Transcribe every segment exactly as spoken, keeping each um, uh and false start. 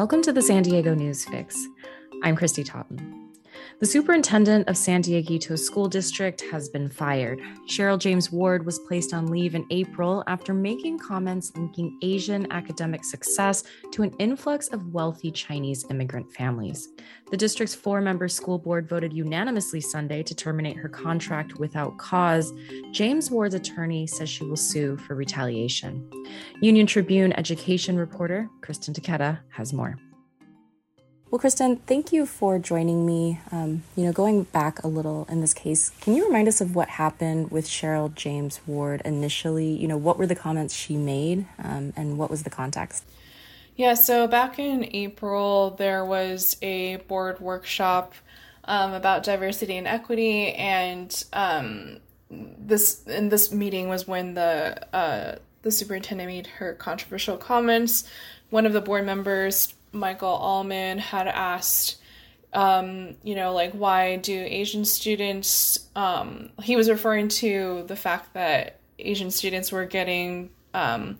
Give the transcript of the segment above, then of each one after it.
Welcome to the San Diego News Fix. I'm Christy Totten. The superintendent of San Dieguito School District has been fired. Cheryl James Ward was placed on leave in April after making comments linking Asian academic success to an influx of wealthy Chinese immigrant families. The district's four-member school board voted unanimously Sunday to terminate her contract without cause. James Ward's attorney says she will sue for retaliation. Union Tribune education reporter Kristen Takeda has more. Well, Kristen, thank you for joining me. Um, you know, going back a little in this case, can you remind us of what happened with Cheryl James Ward initially? You know, what were the comments she made um, and what was the context? Yeah, so back in April, there was a board workshop um, about diversity and equity. And um, this in this meeting was when the, uh, the superintendent made her controversial comments. One of the board members, Michael Allman, had asked, um, you know, like, why do Asian students, um, he was referring to the fact that Asian students were getting um,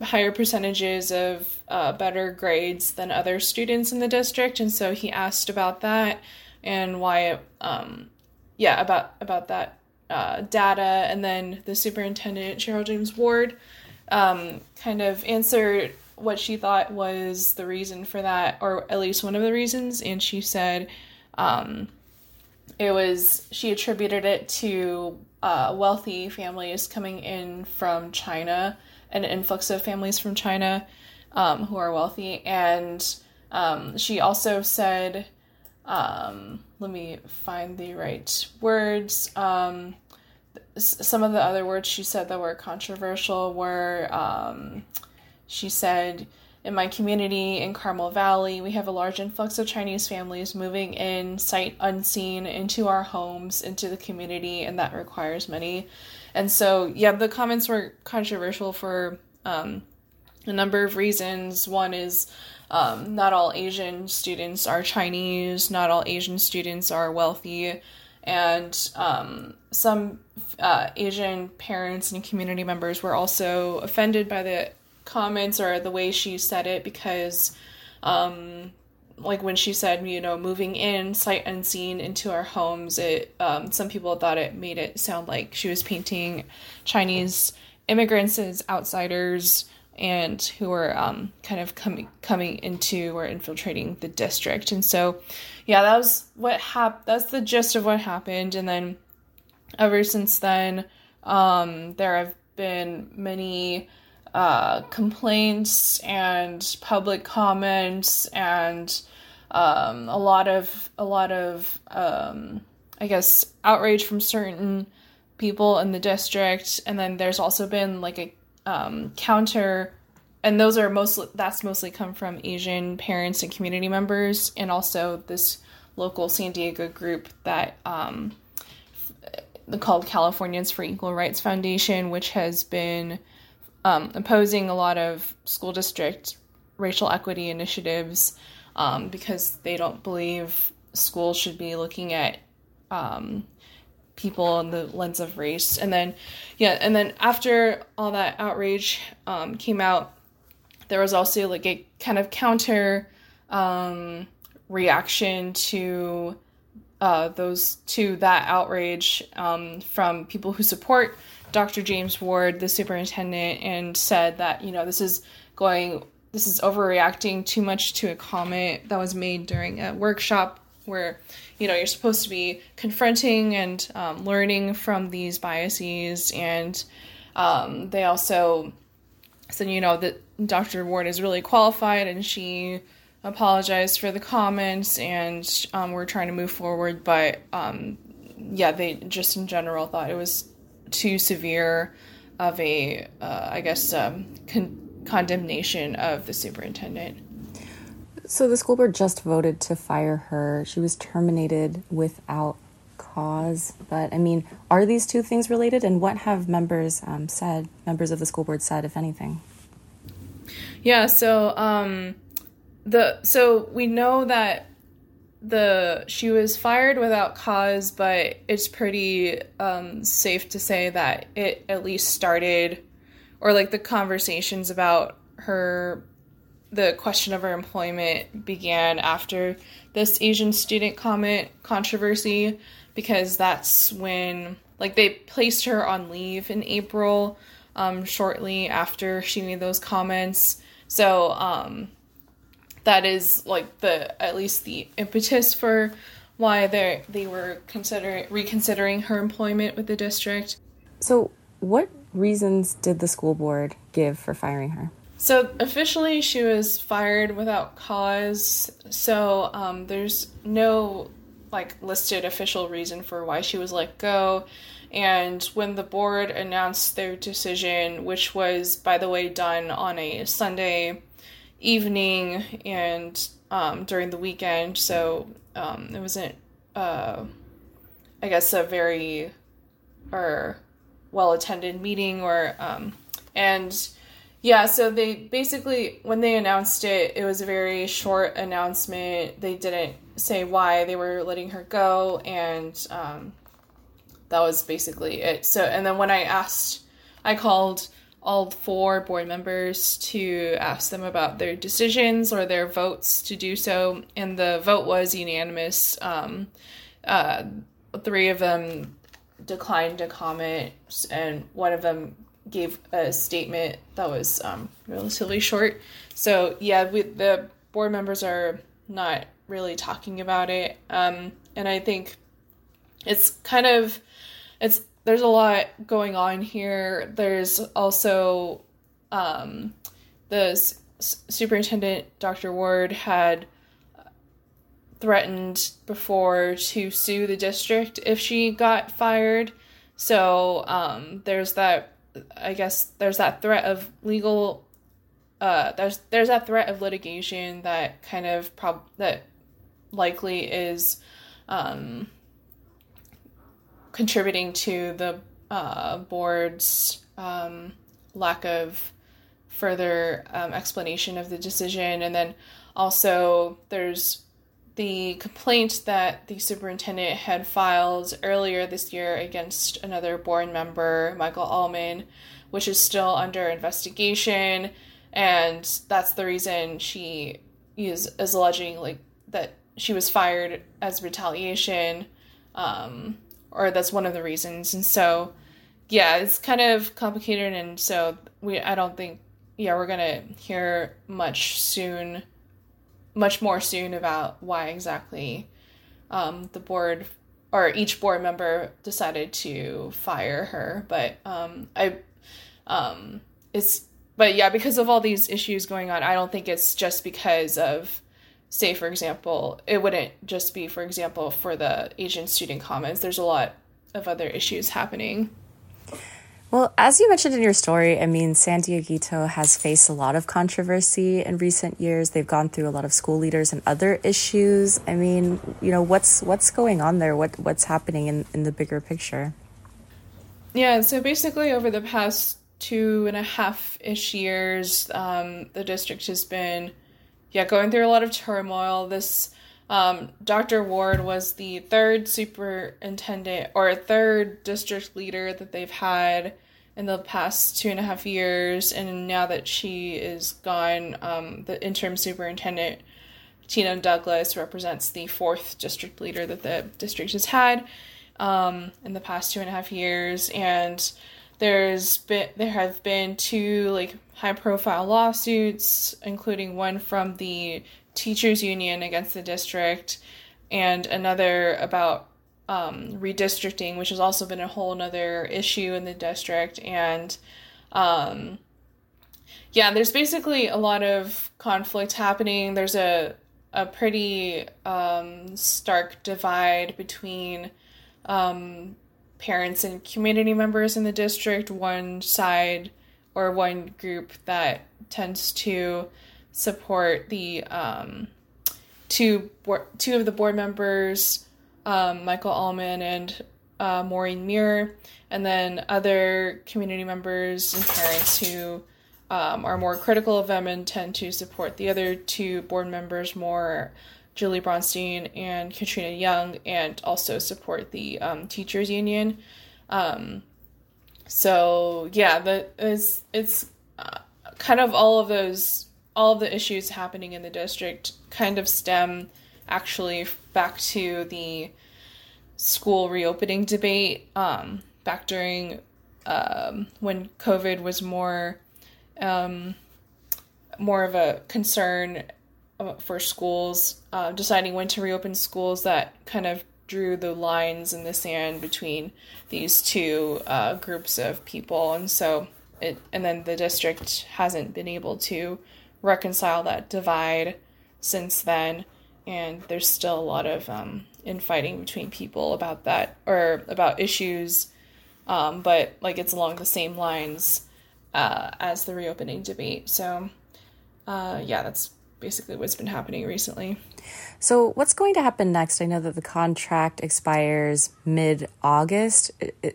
higher percentages of uh, better grades than other students in the district. And so he asked about that and why, um, yeah, about, about that uh, data. And then the superintendent, Cheryl James Ward, um, kind of answered what she thought was the reason for that, or at least one of the reasons, and she said um, it was, she attributed it to uh, wealthy families coming in from China, an influx of families from China um, who are wealthy, and um, she also said, um, let me find the right words, um, some of the other words she said that were controversial were, um, she said, in my community in Carmel Valley, we have a large influx of Chinese families moving in sight unseen into our homes, into the community, and that requires money. And so, yeah, the comments were controversial for um, a number of reasons. One is um, not all Asian students are Chinese, not all Asian students are wealthy, and um, some uh, Asian parents and community members were also offended by the comments or the way she said it, because um like when she said, you know, moving in sight unseen into our homes, it um some people thought it made it sound like she was painting Chinese immigrants as outsiders and who were um kind of coming coming into or infiltrating the district. And so yeah, that was what happened. That's the gist of what happened. And then ever since then, um there have been many Uh, complaints and public comments and um, a lot of a lot of um, I guess outrage from certain people in the district, and then there's also been like a um, counter, and those are mostly that's mostly come from Asian parents and community members, and also this local San Diego group that um, called Californians for Equal Rights Foundation, which has been Um, opposing a lot of school district racial equity initiatives um, because they don't believe schools should be looking at um, people in the lens of race. And then, yeah, and then after all that outrage um, came out, there was also like a kind of counter um, reaction to uh, those to that outrage um, from people who support Doctor James Ward, the superintendent, and said that, you know, this is going, this is overreacting too much to a comment that was made during a workshop where, you know, you're supposed to be confronting and um, learning from these biases. And um, they also said, you know, that Doctor Ward is really qualified and she apologized for the comments and um, we're trying to move forward. But um, yeah, they just in general thought it was too severe of a, uh, I guess, um, con- condemnation of the superintendent. So the school board just voted to fire her. She was terminated without cause. But, I mean, are these two things related? And what have members um, said, members of the school board said, if anything? Yeah, so um, the so we know that The she was fired without cause, but it's pretty um, safe to say that it at least started, or like the conversations about her the question of her employment began after this Asian student comment controversy, because that's when, like, they placed her on leave in April, um, shortly after she made those comments. So, um, that is, like, the, at least the impetus for why they they were considering reconsidering her employment with the district. So what reasons did the school board give for firing her? So officially she was fired without cause. So um, there's no, like, listed official reason for why she was let go. And when the board announced their decision, which was, by the way, done on a Sunday evening and um, during the weekend, so um, it wasn't, uh, I guess, a very or well-attended meeting or, um, and yeah, so they basically, when they announced it, it was a very short announcement. They didn't say why they were letting her go, and um, that was basically it. So, and then when I asked, I called all four board members to ask them about their decisions or their votes to do so, and the vote was unanimous. Um, uh, three of them declined to comment, and one of them gave a statement that was um, relatively short. So yeah, we, the board members are not really talking about it. Um, and I think it's kind of, it's there's a lot going on here. There's also um, the s- superintendent, Doctor Ward, had threatened before to sue the district if she got fired. So um, there's that, I guess there's that threat of legal, uh, there's, there's that threat of litigation that kind of prob that likely is, um, contributing to the, uh, board's, um, lack of further, um, explanation of the decision. And then also there's the complaint that the superintendent had filed earlier this year against another board member, Michael Allman, which is still under investigation, and that's the reason she is, is alleging, like, that she was fired as retaliation, um, or that's one of the reasons. And so, yeah, it's kind of complicated, and so we I don't think, yeah, we're gonna hear much soon. much more soon about why exactly um, the board or each board member decided to fire her. But um, I, um, it's, but yeah, because of all these issues going on, I don't think it's just because of, say, for example, it wouldn't just be, for example, for the Asian student comments. There's a lot of other issues happening. Well, as you mentioned in your story, I mean, San Dieguito has faced a lot of controversy in recent years. They've gone through a lot of school leaders and other issues. I mean, you know, what's what's going on there? What what's happening in, in the bigger picture? Yeah, so basically over the past two and a half-ish years, um, the district has been, yeah, going through a lot of turmoil. This Um, Doctor Ward was the third superintendent or third district leader that they've had in the past two and a half years. And now that she is gone, um, the interim superintendent, Tina Douglas, represents the fourth district leader that the district has had, um, in the past two and a half years. And there's been, there have been two, like, high profile lawsuits, including one from the teachers union against the district and another about um, redistricting, which has also been a whole nother issue in the district. And um, yeah, there's basically a lot of conflict happening. There's a, a pretty um, stark divide between um, parents and community members in the district. One side or one group that tends to support the um, two board, two of the board members, um, Michael Allman and uh, Maureen Muir, and then other community members and parents who um, are more critical of them and tend to support the other two board members more, Julie Bronstein and Katrina Young, and also support the um, teachers union. Um, so yeah, the, it's, it's uh, kind of all of those all of the issues happening in the district kind of stem actually back to the school reopening debate, um, back during um, when COVID was more um, more of a concern for schools, uh, deciding when to reopen schools. That kind of drew the lines in the sand between these two uh, groups of people. And so it, and then the district hasn't been able to reconcile that divide since then. And there's still a lot of um, infighting between people about that, or about issues. Um, but like it's along the same lines uh, as the reopening debate. So uh, yeah, that's basically what's been happening recently. So what's going to happen next? I know that the contract expires mid-August.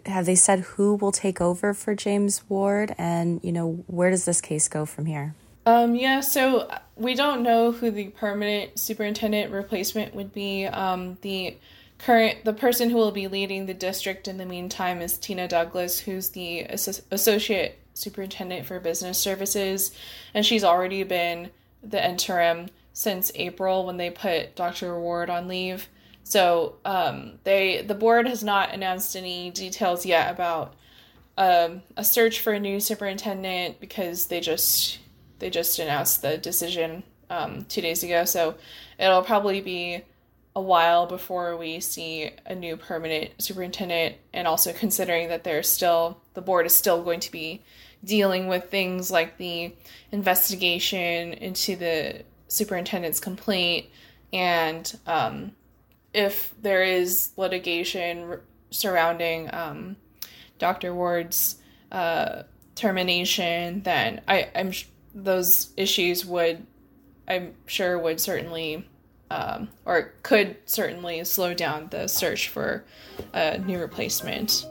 Have they said who will take over for James Ward? And, you know, where does this case go from here? Um, yeah, so we don't know who the permanent superintendent replacement would be. Um, the current, the person who will be leading the district in the meantime is Tina Douglas, who's the ass- associate superintendent for business services. And she's already been the interim since April when they put Doctor Ward on leave. So um, they the board has not announced any details yet about um, a search for a new superintendent, because they just they just announced the decision um, two days ago. So it'll probably be a while before we see a new permanent superintendent, and also considering that there's still the board is still going to be dealing with things like the investigation into the superintendent's complaint, and um, if there is litigation surrounding um, Doctor Ward's uh, termination, then I, I'm sh- those issues would, I'm sure, would certainly um, or could certainly slow down the search for a new replacement.